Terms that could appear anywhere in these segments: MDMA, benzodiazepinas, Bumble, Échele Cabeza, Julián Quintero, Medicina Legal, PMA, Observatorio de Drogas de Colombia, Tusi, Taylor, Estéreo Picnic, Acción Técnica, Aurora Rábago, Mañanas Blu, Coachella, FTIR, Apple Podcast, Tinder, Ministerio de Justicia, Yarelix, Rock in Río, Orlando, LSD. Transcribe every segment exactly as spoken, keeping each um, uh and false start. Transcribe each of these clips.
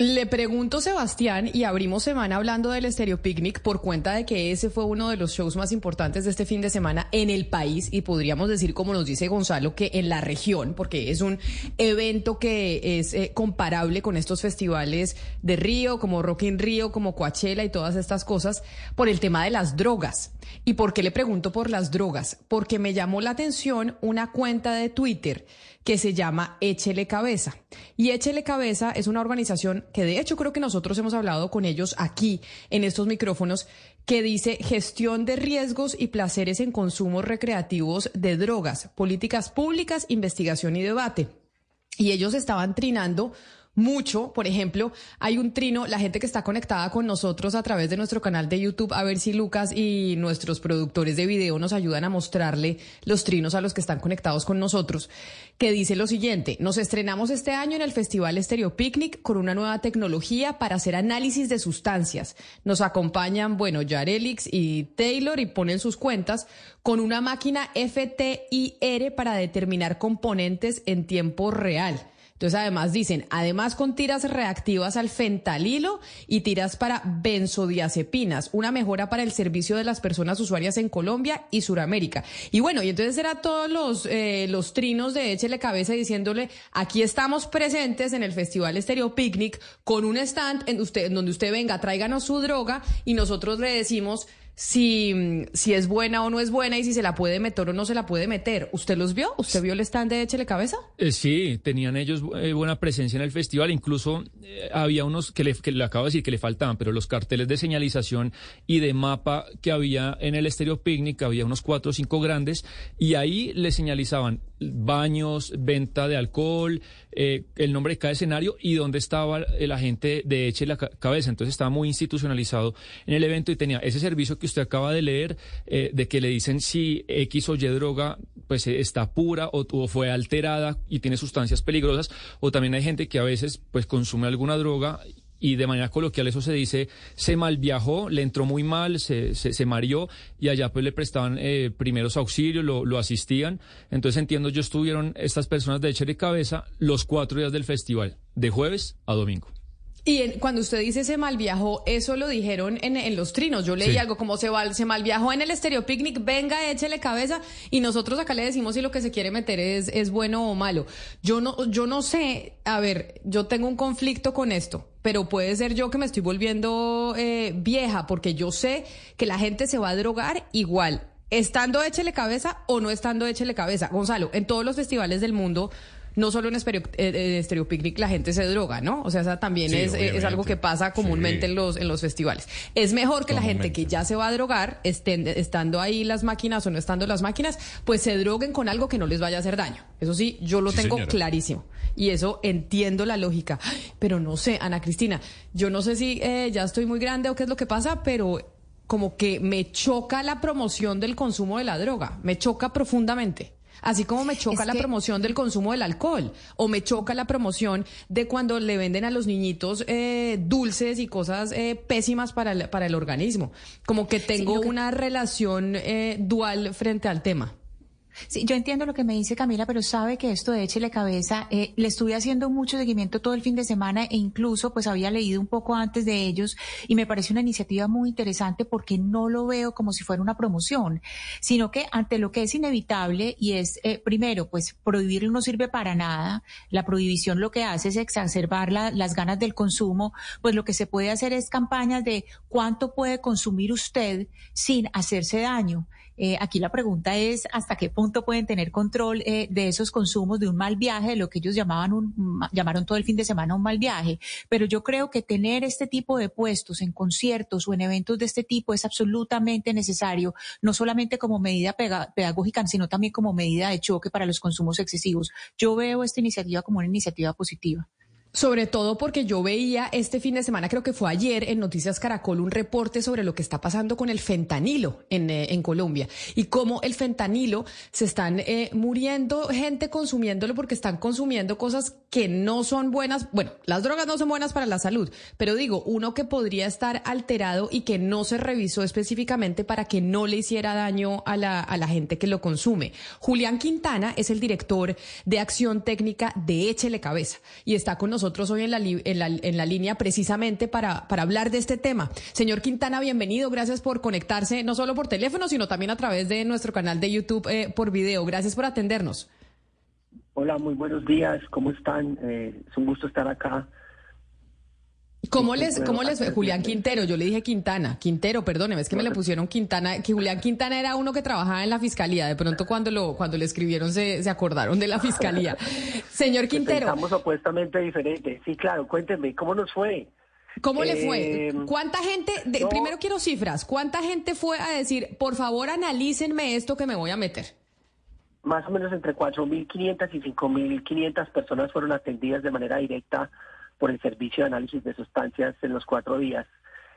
Le pregunto, Sebastián, y abrimos semana hablando del Estéreo Picnic por cuenta de que ese fue uno de los shows más importantes de este fin de semana en el país y podríamos decir, como nos dice Gonzalo, que en la región, porque es un evento que es eh, comparable con estos festivales de Río, como Rock in Río, como Coachella y todas estas cosas, por el tema de las drogas. ¿Y por qué le pregunto por las drogas? Porque me llamó la atención una cuenta de Twitter que se llama Échele Cabeza. Y Échele Cabeza es una organización que de hecho creo que nosotros hemos hablado con ellos aquí en estos micrófonos, que dice gestión de riesgos y placeres en consumos recreativos de drogas, políticas públicas, investigación y debate. Y ellos estaban trinando mucho. Por ejemplo, hay un trino, la gente que está conectada con nosotros a través de nuestro canal de YouTube, a ver si Lucas y nuestros productores de video nos ayudan a mostrarle los trinos a los que están conectados con nosotros, que dice lo siguiente: nos estrenamos este año en el Festival Estéreo Picnic con una nueva tecnología para hacer análisis de sustancias. Nos acompañan, bueno, Yarelix y Taylor, y ponen sus cuentas, con una máquina F T I R para determinar componentes en tiempo real. Entonces, además dicen, además con tiras reactivas al fentanilo y tiras para benzodiazepinas, una mejora para el servicio de las personas usuarias en Colombia y Sudamérica. Y bueno, y entonces era todos los eh, los trinos de Échele Cabeza diciéndole, aquí estamos presentes en el Festival Estéreo Picnic con un stand en usted, donde usted venga, tráiganos su droga y nosotros le decimos si si es buena o no es buena y si se la puede meter o no se la puede meter. ¿Usted los vio? ¿Usted vio el stand de Échele Cabeza? Eh, sí, tenían ellos eh, buena presencia en el festival. Incluso eh, había unos que le, que le acabo de decir que le faltaban, pero los carteles de señalización y de mapa que había en el Estéreo Picnic, había unos cuatro o cinco grandes, y ahí le señalizaban baños, venta de alcohol, eh, el nombre de cada escenario y dónde estaba la gente de Échele Cabeza. Entonces estaba muy institucionalizado en el evento y tenía ese servicio que usted acaba de leer, eh, de que le dicen si X o Y droga pues está pura o, o fue alterada y tiene sustancias peligrosas, o también hay gente que a veces pues consume alguna droga y de manera coloquial eso se dice, se mal viajó, le entró muy mal, se, se, se mareó, y allá pues le prestaban eh, primeros auxilios, lo, lo asistían. Entonces entiendo yo, estuvieron estas personas de Échele Cabeza los cuatro días del festival, de jueves a domingo. Y en, cuando usted dice se mal viajó, eso lo dijeron en, en los trinos. Yo leí sí. algo como se, va, se mal viajó en el Estéreo Picnic, venga, Échele Cabeza, y nosotros acá le decimos si lo que se quiere meter es, es bueno o malo. Yo no, yo no sé, a ver, yo tengo un conflicto con esto, pero puede ser yo que me estoy volviendo eh, vieja, porque yo sé que la gente se va a drogar igual, estando Échele Cabeza o no estando Échele Cabeza. Gonzalo, en todos los festivales del mundo, no solo en Estéreo Picnic la gente se droga, ¿no? O sea, esa también sí, es, es algo que pasa comúnmente sí. en los en los festivales. Es mejor que la gente que ya se va a drogar, estén, estando ahí las máquinas o no estando las máquinas, pues se droguen con algo que no les vaya a hacer daño. Eso sí, yo lo sí, tengo señora. clarísimo. Y eso entiendo la lógica. Pero no sé, Ana Cristina, yo no sé si eh, ya estoy muy grande o qué es lo que pasa, pero como que me choca la promoción del consumo de la droga. Me choca profundamente. Así como me choca es la que... promoción del consumo del alcohol, o me choca la promoción de cuando le venden a los niñitos eh, dulces y cosas eh, pésimas para el, para el organismo. Como que tengo sí, que... una relación eh, dual frente al tema. Sí, yo entiendo lo que me dice Camila, pero sabe que esto de Échele Cabeza, eh, le estuve haciendo mucho seguimiento todo el fin de semana e incluso pues había leído un poco antes de ellos y me parece una iniciativa muy interesante porque no lo veo como si fuera una promoción, sino que ante lo que es inevitable y es, eh, primero, pues prohibirlo no sirve para nada, la prohibición lo que hace es exacerbar la, las ganas del consumo, pues lo que se puede hacer es campañas de cuánto puede consumir usted sin hacerse daño. Eh, aquí la pregunta es hasta qué punto pueden tener control eh, de esos consumos, de un mal viaje, de lo que ellos llamaban un, llamaron todo el fin de semana un mal viaje. Pero yo creo que tener este tipo de puestos en conciertos o en eventos de este tipo es absolutamente necesario, no solamente como medida pega, pedagógica, sino también como medida de choque para los consumos excesivos. Yo veo esta iniciativa como una iniciativa positiva. Sobre todo porque yo veía este fin de semana, creo que fue ayer, en Noticias Caracol, un reporte sobre lo que está pasando con el fentanilo en, eh, en Colombia y cómo el fentanilo se están eh, muriendo gente consumiéndolo porque están consumiendo cosas que no son buenas. Bueno, las drogas no son buenas para la salud, pero digo, uno que podría estar alterado y que no se revisó específicamente para que no le hiciera daño a la, a la gente que lo consume. Julián Quintero es el director de Acción Técnica de Échele Cabeza y está con nosotros nosotros hoy en la, li, en la, en la línea precisamente para, para hablar de este tema. Señor Quintana, bienvenido, gracias por conectarse, no solo por teléfono, sino también a través de nuestro canal de YouTube eh, por video. Gracias por atendernos. Hola, muy buenos días, ¿cómo están? Eh, es un gusto estar acá. ¿Cómo les, cómo les fue? Julián Quintero, yo le dije Quintana, Quintero, perdóneme, es que me le pusieron Quintana, que Julián Quintana era uno que trabajaba en la fiscalía, de pronto cuando lo cuando le escribieron se, se acordaron de la fiscalía. Señor Quintero. Estamos opuestamente diferentes, sí, claro, cuéntenme, ¿cómo nos fue? ¿Cómo eh, le fue? ¿Cuánta gente, de, no, primero quiero cifras, cuánta gente fue a decir, por favor analícenme esto que me voy a meter? Más o menos entre cuatro mil quinientas y cinco mil quinientas personas fueron atendidas de manera directa por el servicio de análisis de sustancias en los cuatro días.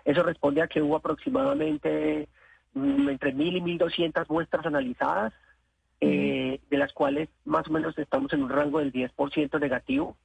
Eso responde a que hubo aproximadamente mm, entre mil y mil doscientas muestras analizadas, eh, de las cuales más o menos estamos en un rango del diez por ciento negativo.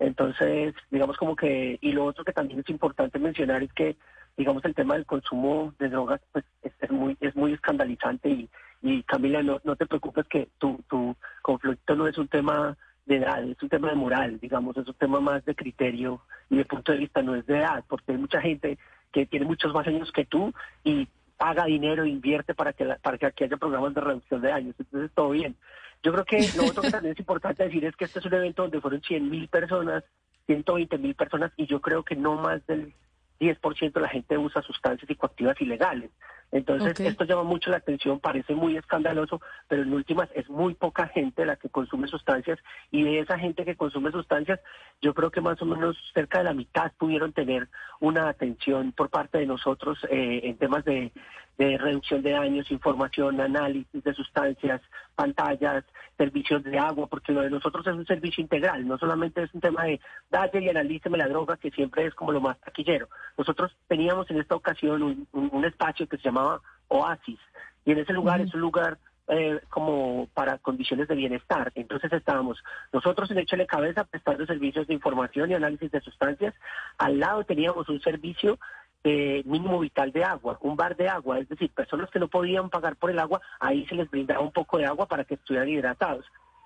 Entonces, digamos como que... Y lo otro que también es importante mencionar es que, digamos, el tema del consumo de drogas pues es, es muy es muy escandalizante y, y Camila, no, no te preocupes que tu, tu conflicto no es un tema de edad, es un tema de moral, digamos, es un tema más de criterio y de punto de vista, no es de edad, porque hay mucha gente que tiene muchos más años que tú y paga dinero, invierte para que la, para que aquí haya programas de reducción de daños, entonces todo bien. Yo creo que lo otro que también es importante decir es que este es un evento donde fueron cien mil personas, ciento veinte mil personas, y yo creo que no más del diez por ciento de la gente usa sustancias psicoactivas ilegales. Entonces, okay, esto llama mucho la atención, parece muy escandaloso, pero en últimas es muy poca gente la que consume sustancias, y de esa gente que consume sustancias, yo creo que más o menos cerca de la mitad pudieron tener una atención por parte de nosotros eh, en temas de, de reducción de daños, información, análisis de sustancias, pantallas, servicios de agua, porque lo de nosotros es un servicio integral, no solamente es un tema de dale y analíceme la droga, que siempre es como lo más taquillero. Nosotros teníamos en esta ocasión un, un, un espacio que se llama Oasis, y en ese lugar, uh-huh, es un lugar eh, como para condiciones de bienestar. Entonces estábamos nosotros en Échele Cabeza prestando servicios de información y análisis de sustancias, al lado teníamos un servicio de mínimo vital de agua, un bar de agua, es decir, personas que no podían pagar por el agua, ahí se les brindaba un poco de agua para que estuvieran hidratados.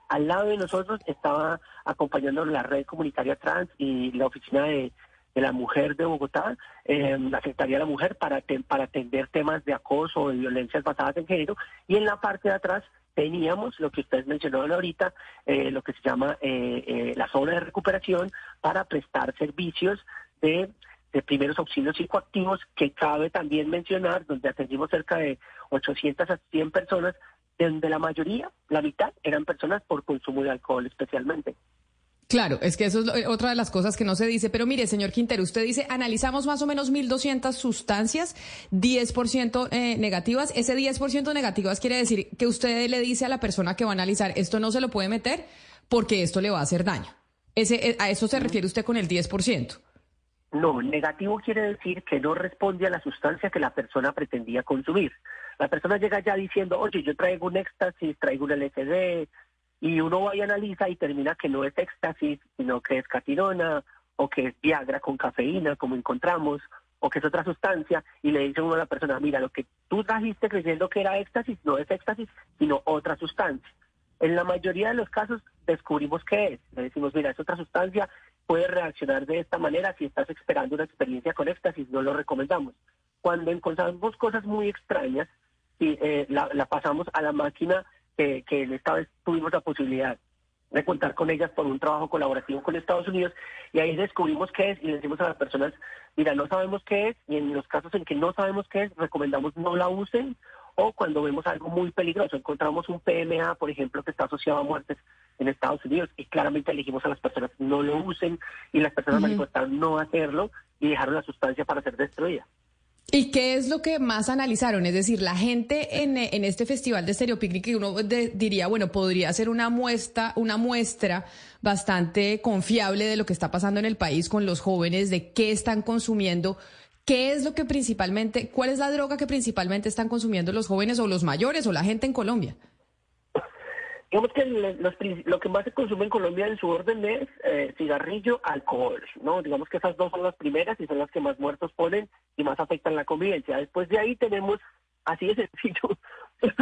Al lado de nosotros estaba acompañándonos la red comunitaria trans y la oficina de de la mujer de Bogotá, eh, la Secretaría de la Mujer, para, te, para atender temas de acoso o de violencias basadas en género, y en la parte de atrás teníamos lo que ustedes mencionaron ahorita, eh, lo que se llama eh, eh, la zona de recuperación, para prestar servicios de, de primeros auxilios psicoactivos, que cabe también mencionar, donde atendimos cerca de ochocientas a cien personas, donde la mayoría, la mitad, eran personas por consumo de alcohol especialmente. Claro, es que eso es otra de las cosas que no se dice, pero mire, señor Quintero, usted dice, analizamos más o menos mil doscientas sustancias, diez por ciento eh, negativas. Ese diez por ciento negativas quiere decir que usted le dice a la persona que va a analizar, esto no se lo puede meter porque esto le va a hacer daño. Ese, ¿a eso se refiere usted con el diez por ciento? No, negativo quiere decir que no responde a la sustancia que la persona pretendía consumir. La persona llega ya diciendo, oye, yo traigo un éxtasis, traigo un L S D... Y uno va y analiza y termina que no es éxtasis, sino que es catirona, o que es Viagra con cafeína, como encontramos, o que es otra sustancia, y le dice uno a la persona, mira, lo que tú trajiste creyendo que era éxtasis, no es éxtasis, sino otra sustancia. En la mayoría de los casos descubrimos qué es. Le decimos, mira, es otra sustancia, puedes reaccionar de esta manera, si estás esperando una experiencia con éxtasis, no lo recomendamos. Cuando encontramos cosas muy extrañas, y, eh, la, la pasamos a la máquina, Que, que esta vez tuvimos la posibilidad de contar con ellas por un trabajo colaborativo con Estados Unidos, y ahí descubrimos qué es y le decimos a las personas, mira, no sabemos qué es, y en los casos en que no sabemos qué es, recomendamos no la usen, o cuando vemos algo muy peligroso, encontramos un P M A, por ejemplo, que está asociado a muertes en Estados Unidos, y claramente le dijimos a las personas, no lo usen, y las personas uh-huh. manifestaron no hacerlo y dejaron la sustancia para ser destruida. ¿Y qué es lo que más analizaron? Es decir, la gente en, en este festival de Estéreo Picnic, uno de, diría, bueno, podría ser una muestra, una muestra bastante confiable de lo que está pasando en el país con los jóvenes, de qué están consumiendo, qué es lo que principalmente, cuál es la droga que principalmente están consumiendo los jóvenes o los mayores o la gente en Colombia. Digamos que los, lo que más se consume en Colombia en su orden es eh, cigarrillo, alcohol, ¿no? Digamos que esas dos son las primeras y son las que más muertos ponen y más afectan la convivencia. Después de ahí tenemos, así de sencillo,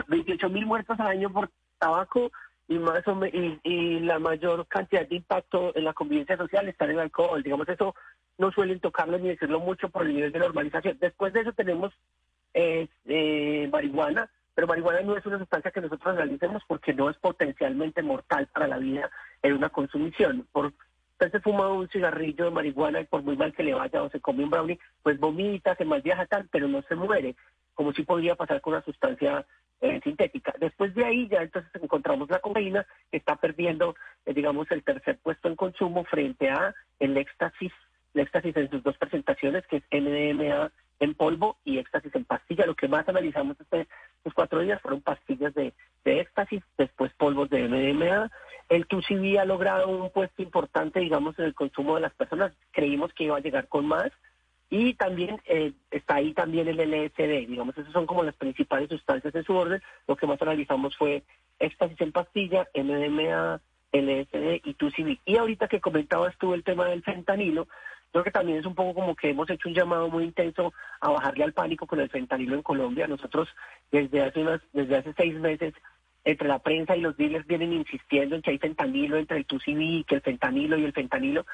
veintiocho mil muertos al año por tabaco y más o me, y, y la mayor cantidad de impacto en la convivencia social está en el alcohol. Digamos, eso no suelen tocarlo ni decirlo mucho por el nivel de normalización. Después de eso tenemos eh, eh, marihuana, pero marihuana no es una sustancia que nosotros analicemos porque no es potencialmente mortal para la vida en una consumición. Por usted se fuma un cigarrillo de marihuana y por muy mal que le vaya, o se come un brownie, pues vomita, se malviaja tal, pero no se muere, como si podría pasar con una sustancia eh, sintética. Después de ahí ya entonces encontramos la cocaína, que está perdiendo, eh, digamos, el tercer puesto en consumo frente a el éxtasis, el éxtasis en sus dos presentaciones, que es M D M A en polvo y éxtasis en pastilla. Lo que más analizamos este, estos cuatro días fueron pastillas de, de éxtasis, después polvos de M D M A. El Tusi ha logrado un puesto importante, digamos, en el consumo de las personas. Creímos que iba a llegar con más. Y también eh, está ahí también el L S D. Digamos, esas son como las principales sustancias en su orden. Lo que más analizamos fue éxtasis en pastilla, M D M A, L S D y Tusi. Y ahorita que comentabas tú el tema del fentanilo, creo que también es un poco como que hemos hecho un llamado muy intenso a bajarle al pánico con el fentanilo en Colombia. Nosotros desde hace unas, desde hace seis meses, entre la prensa y los dealers vienen insistiendo en que hay fentanilo, entre el Tusi, que el fentanilo y el fentanilo.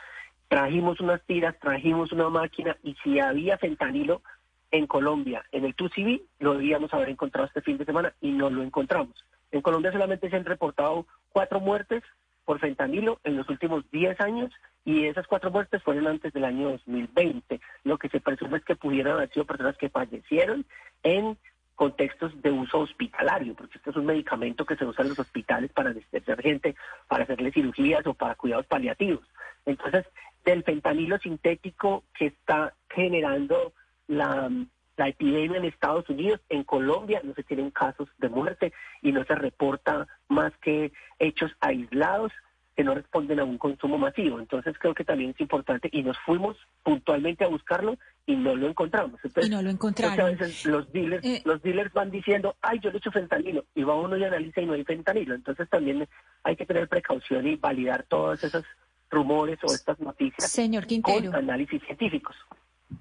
Trajimos unas tiras, trajimos una máquina, y si había fentanilo en Colombia, en el Tusi, lo debíamos haber encontrado este fin de semana y no lo encontramos. En Colombia solamente se han reportado cuatro muertes por fentanilo en los últimos diez años, y esas cuatro muertes fueron antes del año dos mil veinte. Lo que se presume es que pudieran haber sido personas que fallecieron en contextos de uso hospitalario, porque este es un medicamento que se usa en los hospitales para anestesiar gente, para hacerle cirugías o para cuidados paliativos. Entonces, del fentanilo sintético que está generando la, la epidemia en Estados Unidos, en Colombia no se tienen casos de muerte y no se reporta más que hechos aislados que no responden a un consumo masivo. Entonces creo que también es importante, y nos fuimos puntualmente a buscarlo y no lo encontramos. Entonces, y no lo encontraron. A veces los dealers, eh... los dealers van diciendo, ay, yo le echo fentanilo, y va uno y analiza y no hay fentanilo. Entonces también hay que tener precaución y validar todas esas rumores o estas noticias, señor Quintero, con análisis científicos.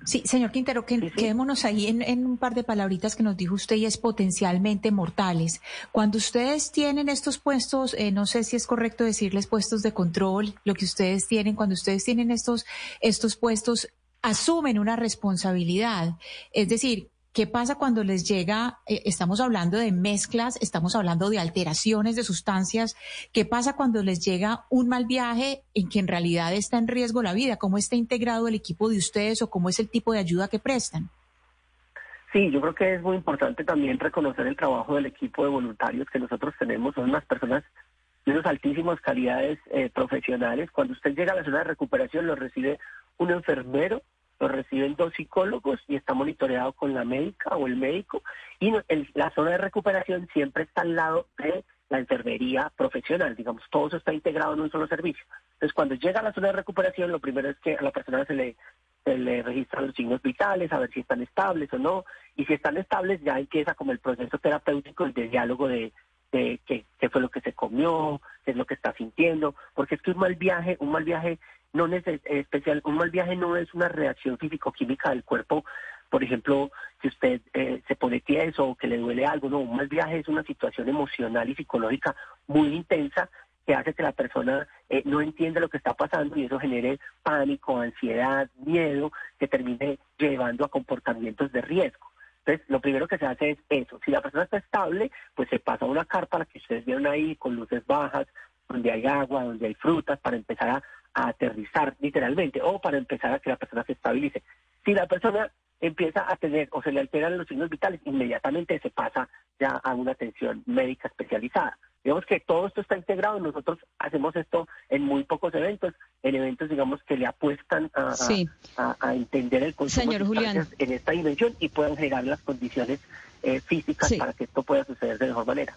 Sí, señor Quintero, que, sí, sí. quedémonos ahí en, en un par de palabritas que nos dijo usted, y es potencialmente mortales. Cuando ustedes tienen estos puestos, eh, no sé si es correcto decirles puestos de control, lo que ustedes tienen, cuando ustedes tienen estos, estos puestos, asumen una responsabilidad. Es decir, ¿qué pasa cuando les llega, eh, estamos hablando de mezclas, estamos hablando de alteraciones de sustancias? ¿Qué pasa cuando les llega un mal viaje en que en realidad está en riesgo la vida? ¿Cómo está integrado el equipo de ustedes o cómo es el tipo de ayuda que prestan? Sí, yo creo que es muy importante también reconocer el trabajo del equipo de voluntarios que nosotros tenemos. Son unas personas de unas altísimas calidades eh, profesionales. Cuando usted llega a la zona de recuperación, lo recibe un enfermero, lo reciben dos psicólogos y está monitoreado con la médica o el médico. Y el, la zona de recuperación siempre está al lado de la enfermería profesional. Digamos, todo eso está integrado en un solo servicio. Entonces, cuando llega a la zona de recuperación, lo primero es que a la persona se le, se le registran los signos vitales, a ver si están estables o no. Y si están estables, ya empieza como el proceso terapéutico y de diálogo de, de qué, qué fue lo que se comió, qué es lo que está sintiendo. Porque es que un mal viaje, un mal viaje... No es especial, un mal viaje no es una reacción físico-química del cuerpo. Por ejemplo, si usted eh, se pone tieso o que le duele algo, no, un mal viaje es una situación emocional y psicológica muy intensa que hace que la persona eh, no entienda lo que está pasando, y eso genere pánico, ansiedad, miedo, que termine llevando a comportamientos de riesgo. Entonces, lo primero que se hace es eso. Si la persona está estable, pues se pasa a una carpa, la que ustedes vieron ahí, con luces bajas, donde hay agua, donde hay frutas, para empezar a a aterrizar literalmente, o para empezar a que la persona se estabilice. Si la persona empieza a tener o se le alteran los signos vitales, inmediatamente se pasa ya a una atención médica especializada. Digamos que todo esto está integrado. Nosotros hacemos esto en muy pocos eventos, en eventos, digamos, que le apuestan a, sí. a, a entender el consumo de sustancias en esta dimensión y puedan generar las condiciones eh, físicas sí. para que esto pueda suceder de mejor manera.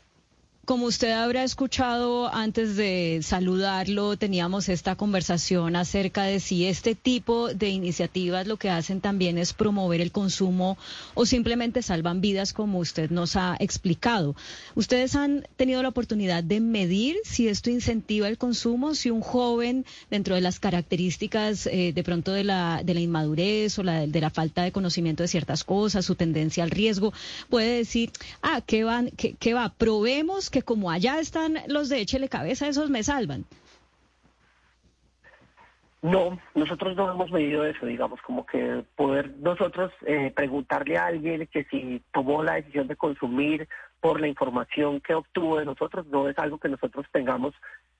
Como usted habrá escuchado, antes de saludarlo, teníamos esta conversación acerca de si este tipo de iniciativas lo que hacen también es promover el consumo o simplemente salvan vidas, como usted nos ha explicado. ¿Ustedes han tenido la oportunidad de medir si esto incentiva el consumo? Si un joven, dentro de las características eh, de pronto de la, de la inmadurez o la, de la falta de conocimiento de ciertas cosas, su tendencia al riesgo, puede decir, ah, ¿qué van, qué, qué va? Probemos que que como allá están los de Échele Cabeza, esos me salvan. No, nosotros no hemos medido eso, digamos, como que poder nosotros eh, preguntarle a alguien que si tomó la decisión de consumir por la información que obtuvo de nosotros, no es algo que nosotros tengamos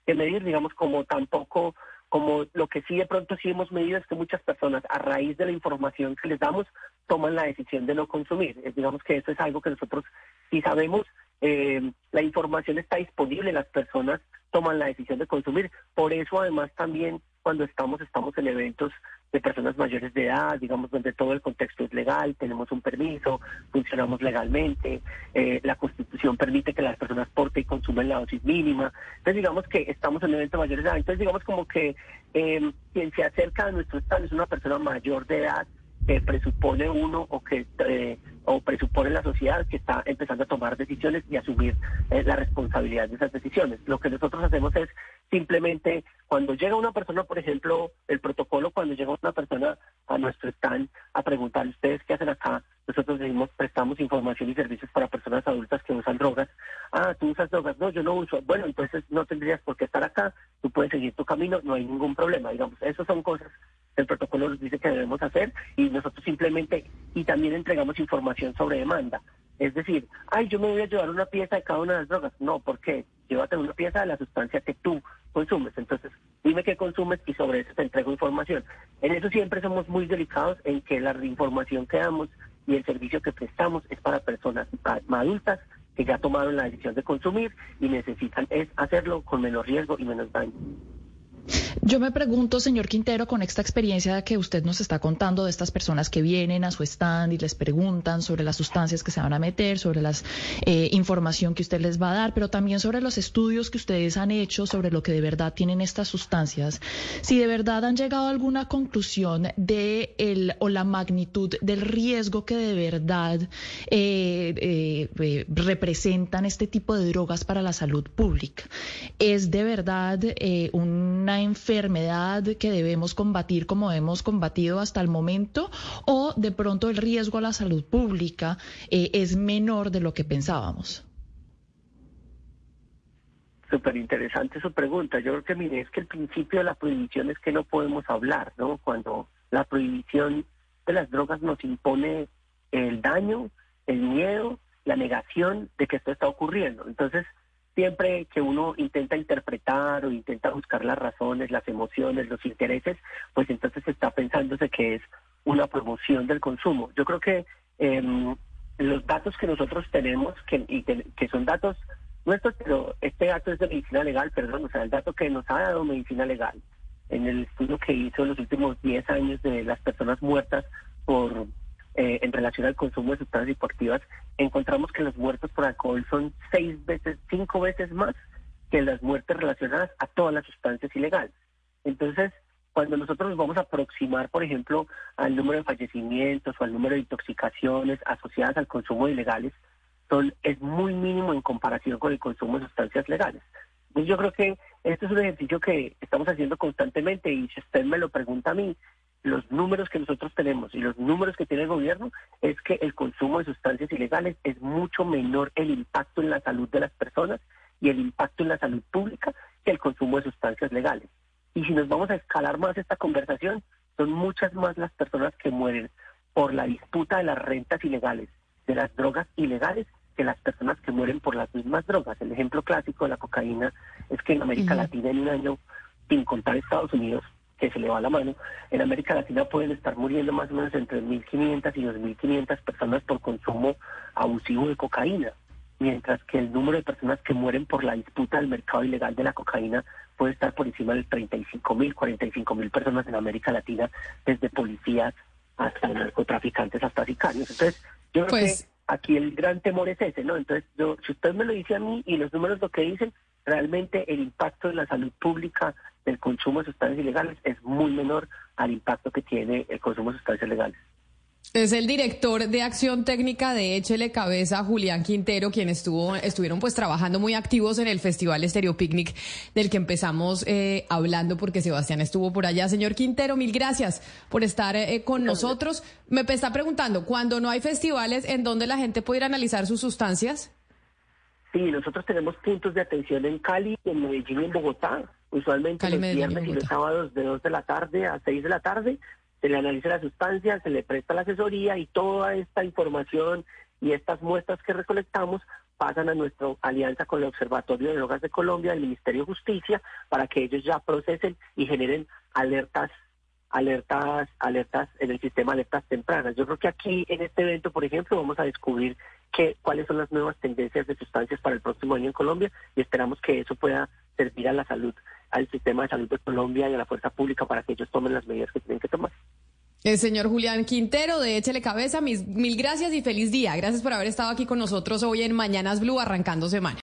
que medir, digamos, como tampoco, como lo que sí de pronto sí hemos medido es que muchas personas a raíz de la información que les damos toman la decisión de no consumir. Es, digamos que eso es algo que nosotros sí sabemos. Eh, la información está disponible, las personas toman la decisión de consumir, por eso además también cuando estamos, estamos en eventos de personas mayores de edad, digamos, donde todo el contexto es legal, tenemos un permiso, funcionamos legalmente, eh, la Constitución permite que las personas porten y consumen la dosis mínima, entonces digamos que estamos en eventos mayores de edad, entonces digamos como que eh, quien se acerca a nuestro stand es una persona mayor de edad que presupone uno o que eh, o presupone la sociedad que está empezando a tomar decisiones y asumir eh, la responsabilidad de esas decisiones. Lo que nosotros hacemos es simplemente cuando llega una persona, por ejemplo, el protocolo cuando llega una persona a nuestro stand a preguntar ustedes qué hacen acá, nosotros decimos prestamos información y servicios para personas adultas que usan drogas. Ah, tú usas drogas, no, yo no uso. Bueno, entonces no tendrías por qué estar acá, tú puedes seguir tu camino, no hay ningún problema, digamos, esas son cosas. El protocolo nos dice que debemos hacer y nosotros simplemente, y también entregamos información sobre demanda. Es decir, ay, yo me voy a llevar una pieza de cada una de las drogas. No, ¿por qué? Llévate una pieza de la sustancia que tú consumes. Entonces, dime qué consumes y sobre eso te entrego información. En eso siempre somos muy delicados en que la información que damos y el servicio que prestamos es para personas adultas que ya tomaron la decisión de consumir y necesitan es hacerlo con menos riesgo y menos daño. Yo me pregunto, señor Quintero, con esta experiencia que usted nos está contando de estas personas que vienen a su stand y les preguntan sobre las sustancias que se van a meter, sobre la eh, información que usted les va a dar, pero también sobre los estudios que ustedes han hecho sobre lo que de verdad tienen estas sustancias, si de verdad han llegado a alguna conclusión de el, o la magnitud del riesgo que de verdad eh, eh, eh, representan este tipo de drogas para la salud pública. ¿Es de verdad eh, una enfermedad enfermedad que debemos combatir como hemos combatido hasta el momento, o de pronto el riesgo a la salud pública eh, es menor de lo que pensábamos? Súper interesante su pregunta. Yo creo que, mire, es que el principio de la prohibición es que no podemos hablar, ¿no? Cuando la prohibición de las drogas nos impone el daño, el miedo, la negación de que esto está ocurriendo. Entonces, siempre que uno intenta interpretar o intenta buscar las razones, las emociones, los intereses, pues entonces está pensándose que es una promoción del consumo. Yo creo que eh, los datos que nosotros tenemos, que, y que, que son datos nuestros, pero este dato es de Medicina Legal, perdón, o sea, el dato que nos ha dado Medicina Legal en el estudio que hizo en los últimos diez años de las personas muertas por eh, en relación al consumo de sustancias psicoactivas, encontramos que los muertos por alcohol son seis veces, cinco veces más que las muertes relacionadas a todas las sustancias ilegales. Entonces, cuando nosotros nos vamos a aproximar, por ejemplo, al número de fallecimientos o al número de intoxicaciones asociadas al consumo de ilegales, son, es muy mínimo en comparación con el consumo de sustancias legales. Entonces, yo creo que este es un ejercicio que estamos haciendo constantemente y si usted me lo pregunta a mí, los números que nosotros tenemos y los números que tiene el gobierno es que el consumo de sustancias ilegales es mucho menor el impacto en la salud de las personas y el impacto en la salud pública que el consumo de sustancias legales. Y si nos vamos a escalar más esta conversación, son muchas más las personas que mueren por la disputa de las rentas ilegales, de las drogas ilegales, que las personas que mueren por las mismas drogas. El ejemplo clásico de la cocaína es que en América uh-huh. Latina en un año, sin contar Estados Unidos, que se le va la mano, en América Latina pueden estar muriendo más o menos entre mil quinientas y dos mil quinientas personas por consumo abusivo de cocaína, mientras que el número de personas que mueren por la disputa del mercado ilegal de la cocaína puede estar por encima de treinta y cinco mil, cuarenta y cinco mil personas en América Latina, desde policías hasta narcotraficantes, hasta sicarios. Entonces, yo creo pues... que aquí el gran temor es ese, ¿no? Entonces, yo, si usted me lo dice a mí y los números lo que dicen, realmente el impacto de la salud pública del consumo de sustancias ilegales es muy menor al impacto que tiene el consumo de sustancias legales. Es el director de Acción Técnica de Échele Cabeza, Julián Quintero, quien estuvo estuvieron pues trabajando muy activos en el Festival Estéreo Picnic, del que empezamos eh, hablando porque Sebastián estuvo por allá. Señor Quintero, mil gracias por estar eh, con gracias. nosotros. Me está preguntando, cuando no hay festivales, ¿en dónde la gente puede ir a analizar sus sustancias? Sí, nosotros tenemos puntos de atención en Cali, en Medellín y en Bogotá. Usualmente Cali, los Medellín, viernes y los sábados de dos de la tarde a seis de la tarde se le analiza la sustancia, se le presta la asesoría y toda esta información y estas muestras que recolectamos pasan a nuestra alianza con el Observatorio de Drogas de Colombia, el Ministerio de Justicia, para que ellos ya procesen y generen alertas, alertas, alertas en el sistema, alertas tempranas. Yo creo que aquí en este evento, por ejemplo, vamos a descubrir que, cuáles son las nuevas tendencias de sustancias para el próximo año en Colombia y esperamos que eso pueda servir a la salud, al sistema de salud de Colombia y a la fuerza pública para que ellos tomen las medidas que tienen que tomar. El señor Julián Quintero de Échele Cabeza, mis, mil gracias y feliz día. Gracias por haber estado aquí con nosotros hoy en Mañanas Blu, arrancando semana.